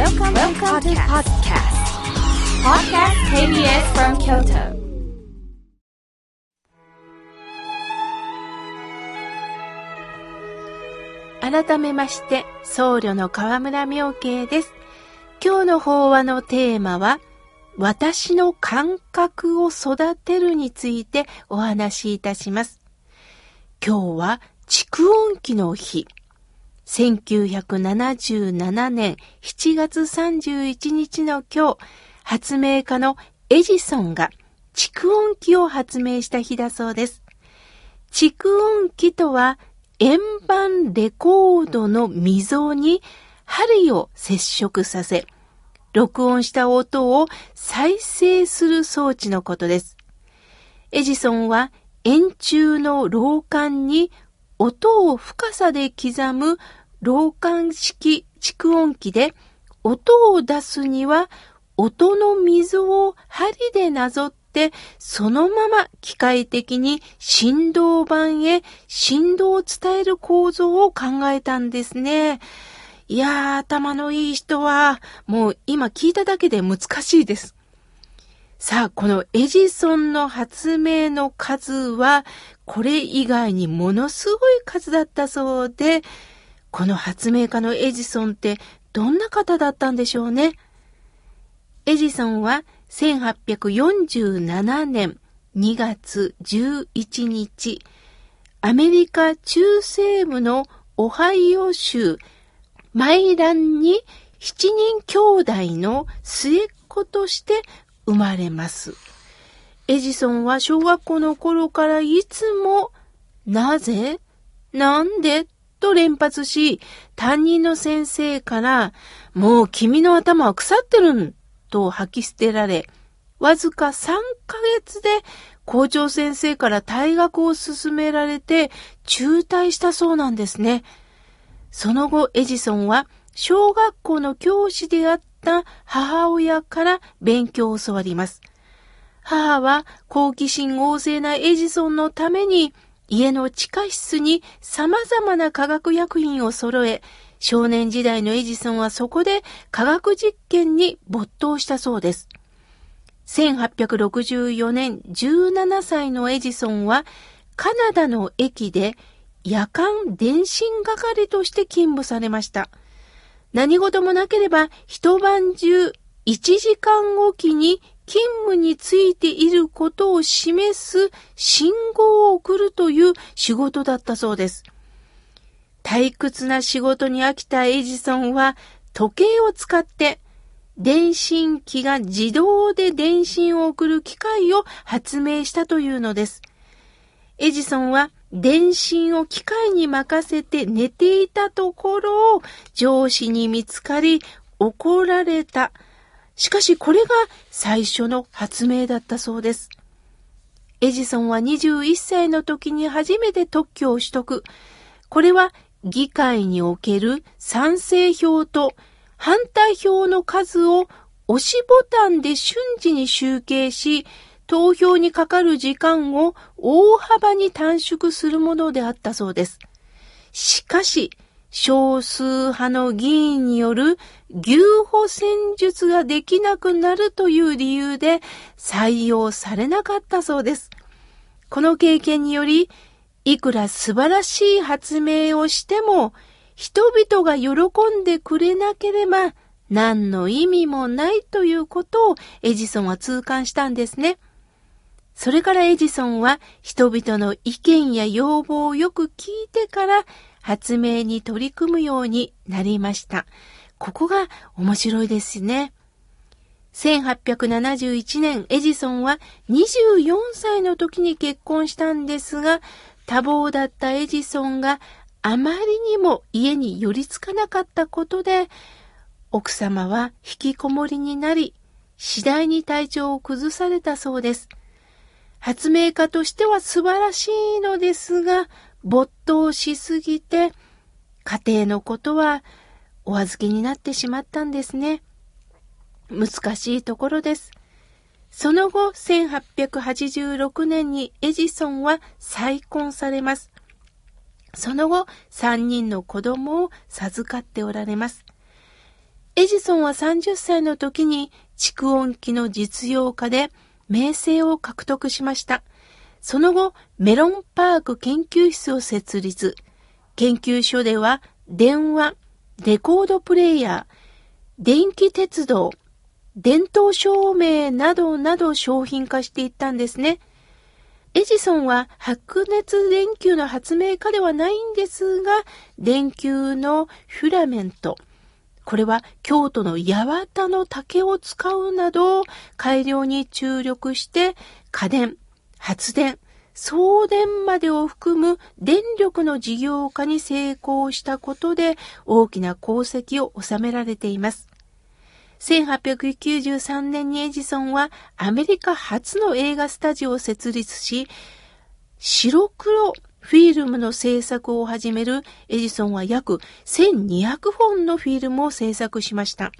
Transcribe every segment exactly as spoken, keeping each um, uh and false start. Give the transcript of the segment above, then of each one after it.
Welcome to podcast. Podcast ケービーエス from Kyoto. 改めまして、僧侶の河村妙慶です。今日の法話のテーマは、私の感覚を育てるについてお話しいたします。今日は蓄音機の日。せんきゅうひゃくななじゅうななねんしちがつさんじゅういちにちの今日、発明家のエジソンが蓄音機を発明した日だそうです。蓄音機とは円盤レコードの溝に針を接触させ、録音した音を再生する装置のことです。エジソンは円柱の老管に音を深さで刻む老管式蓄音機で、音を出すには音の溝を針でなぞってそのまま機械的に振動板へ振動を伝える構造を考えたんですね。いやー、頭のいい人はもう今聞いただけで難しいです。さあ、このエジソンの発明の数はこれ以外にものすごい数だったそうで、この発明家のエジソンってどんな方だったんでしょうね。エジソンはせんはっぴゃくよんじゅうななねんにがつじゅういちにち、アメリカ中西部のオハイオ州マイランにしちにんきょうだいの末っ子として生まれます。エジソンは小学校の頃からいつもなぜ、なんでと連発し、担任の先生からもう君の頭は腐ってるんと吐き捨てられ、わずかさんかげつで校長先生から退学を勧められて中退したそうなんですね。その後エジソンは小学校の教師であった母親から勉強を教わります。母は好奇心旺盛なエジソンのために家の地下室に様々な化学薬品を揃え、少年時代のエジソンはそこで化学実験に没頭したそうです。せんはっぴゃくろくじゅうよねんじゅうななさいのエジソンはカナダの駅で夜間電信係として勤務されました。何事もなければ一晩中いちじかんおきに勤務についていることを示す信号を送るという仕事だったそうです。退屈な仕事に飽きたエジソンは時計を使って電信機が自動で電信を送る機械を発明したというのです。エジソンは電信を機械に任せて寝ていたところを上司に見つかり怒られた。しかしこれが最初の発明だったそうです。エジソンはにじゅういっさいの時に初めて特許を取得。これは議会における賛成票と反対票の数を押しボタンで瞬時に集計し、投票にかかる時間を大幅に短縮するものであったそうです。しかし、少数派の議員による牛歩戦術ができなくなるという理由で採用されなかったそうです。この経験により、いくら素晴らしい発明をしても、人々が喜んでくれなければ何の意味もないということをエジソンは痛感したんですね。それからエジソンは人々の意見や要望をよく聞いてから発明に取り組むようになりました。ここが面白いですね。せんはっぴゃくななじゅういちねん、エジソンはにじゅうよんさいの時に結婚したんですが、多忙だったエジソンがあまりにも家に寄りつかなかったことで、奥様は引きこもりになり、次第に体調を崩されたそうです。発明家としては素晴らしいのですが、没頭しすぎて家庭のことはお預けになってしまったんですね。難しいところです。その後せんはっぴゃくはちじゅうろくねんにエジソンは再婚されます。その後さんにんの子供を授かっておられます。エジソンはさんじゅっさいの時に蓄音機の実用化で名声を獲得しました。その後、メロンパーク研究室を設立。研究所では電話、レコードプレイヤー、電気鉄道、電灯照明などなど商品化していったんですね。エジソンは白熱電球の発明家ではないんですが、電球のフィラメント、これは京都の八幡の竹を使うなど改良に注力して家電、発電、送電までを含む電力の事業化に成功したことで大きな功績を収められています。せんはっぴゃくきゅうじゅうさんねんにエジソンはアメリカ初の映画スタジオを設立し、白黒フィルムの制作を始めるエジソンは約せんにひゃくほんのフィルムを制作しました。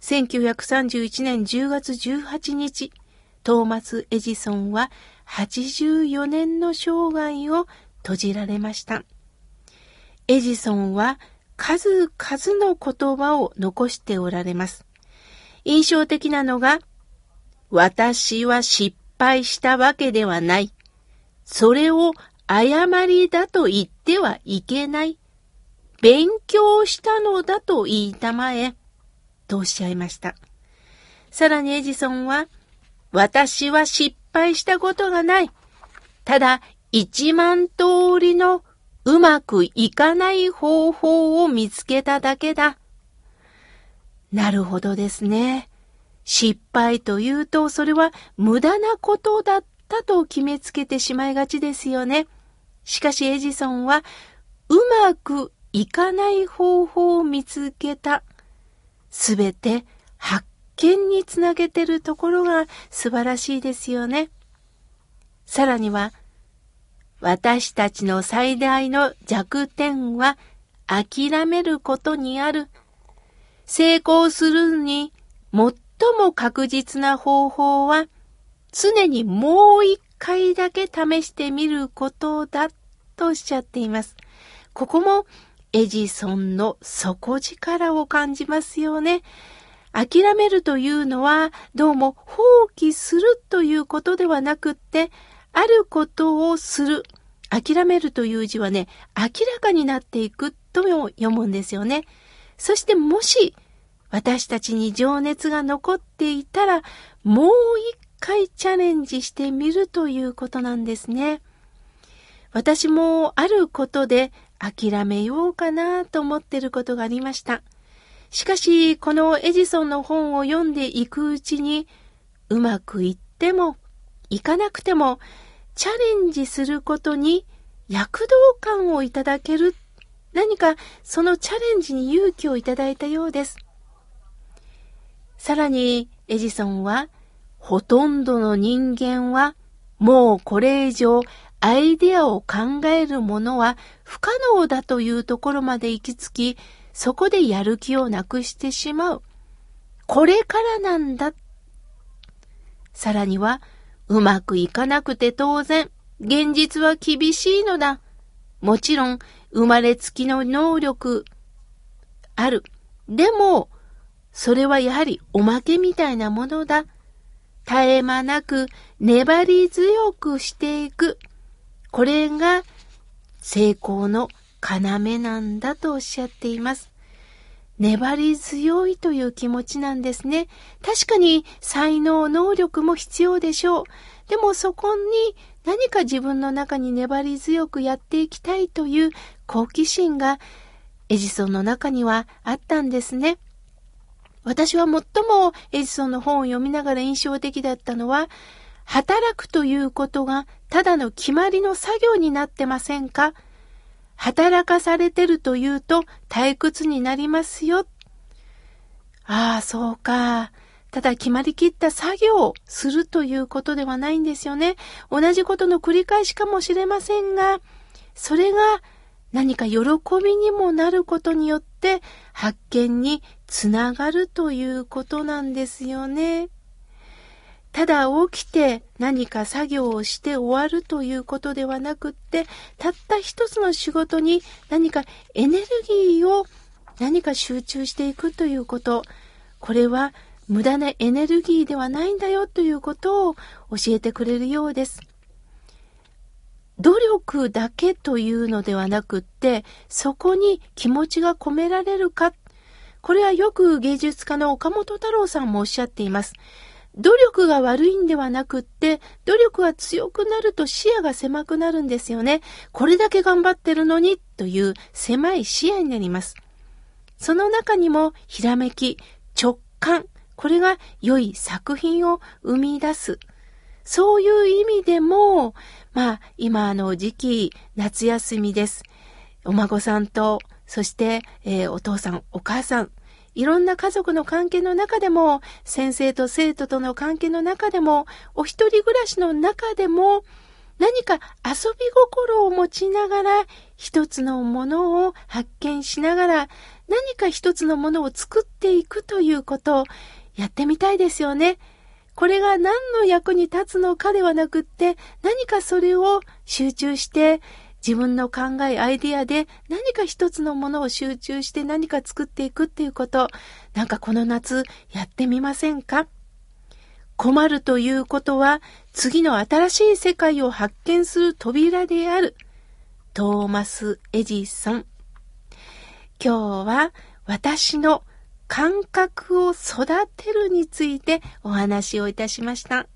せんきゅうひゃくさんじゅういちねんじゅうがつじゅうはちにち、トーマス・エジソンははちじゅうよねんの生涯を閉じられました。エジソンは数々の言葉を残しておられます。印象的なのが、私は失敗したわけではない。それを誤りだと言ってはいけない。勉強したのだと言いたまえ。とおっしゃいました。さらにエジソンは、私は失敗したことがない。ただ、一万通りのうまくいかない方法を見つけただけだ。なるほどですね。失敗というと、それは無駄なことだったと決めつけてしまいがちですよね。しかしエジソンは、うまくいかない方法を見つけた。すべて発見につなげているところが素晴らしいですよね。さらには、私たちの最大の弱点は諦めることにある。成功するに最も確実な方法は常にもう一回だけ試してみることだとおっしゃっています。ここもエジソンの底力を感じますよね。諦めるというのはどうも放棄するということではなくって、あることをする。諦めるという字はね、明らかになっていくとも読むんですよね。そしてもし私たちに情熱が残っていたら、もう一回チャレンジしてみるということなんですね。私もあることで諦めようかなと思っていることがありました。しかしこのエジソンの本を読んでいくうちに、うまくいってもいかなくてもチャレンジすることに躍動感をいただける、何かそのチャレンジに勇気をいただいたようです。さらにエジソンは、ほとんどの人間はもうこれ以上アイデアを考えるものは不可能だというところまで行き着き、そこでやる気をなくしてしまう。これからなんだ。さらには、うまくいかなくて当然、現実は厳しいのだ。もちろん、生まれつきの能力、ある。でも、それはやはりおまけみたいなものだ。絶え間なく、粘り強くしていく。これが、成功の要なんだとおっしゃっています。粘り強いという気持ちなんですね。確かに才能、能力も必要でしょう。でもそこに何か自分の中に粘り強くやっていきたいという好奇心がエジソンの中にはあったんですね。私は最もエジソンの本を読みながら印象的だったのは、働くということがただの決まりの作業になってませんか？働かされてるというと退屈になりますよ。ああ、そうか。ただ決まりきった作業をするということではないんですよね。同じことの繰り返しかもしれませんが、それが何か喜びにもなることによって発見につながるということなんですよね。ただ起きて何か作業をして終わるということではなくって、たった一つの仕事に何かエネルギーを何か集中していくということ、これは無駄なエネルギーではないんだよということを教えてくれるようです。努力だけというのではなくって、そこに気持ちが込められるか、これはよく芸術家の岡本太郎さんもおっしゃっています。努力が悪いんではなくって、努力は強くなると視野が狭くなるんですよね。これだけ頑張ってるのにという狭い視野になります。その中にもひらめき、直感、これが良い作品を生み出す。そういう意味でも、まあ今の時期夏休みです。お孫さんと、そして、えー、お父さんお母さん、いろんな家族の関係の中でも、先生と生徒との関係の中でも、お一人暮らしの中でも、何か遊び心を持ちながら、一つのものを発見しながら、何か一つのものを作っていくということをやってみたいですよね。これが何の役に立つのかではなくって、何かそれを集中して、自分の考え、アイディアで何か一つのものを集中して何か作っていくっていうこと、なんかこの夏やってみませんか？困るということは、次の新しい世界を発見する扉である。トーマス・エジソン。今日は私の感覚を育てるについてお話をいたしました。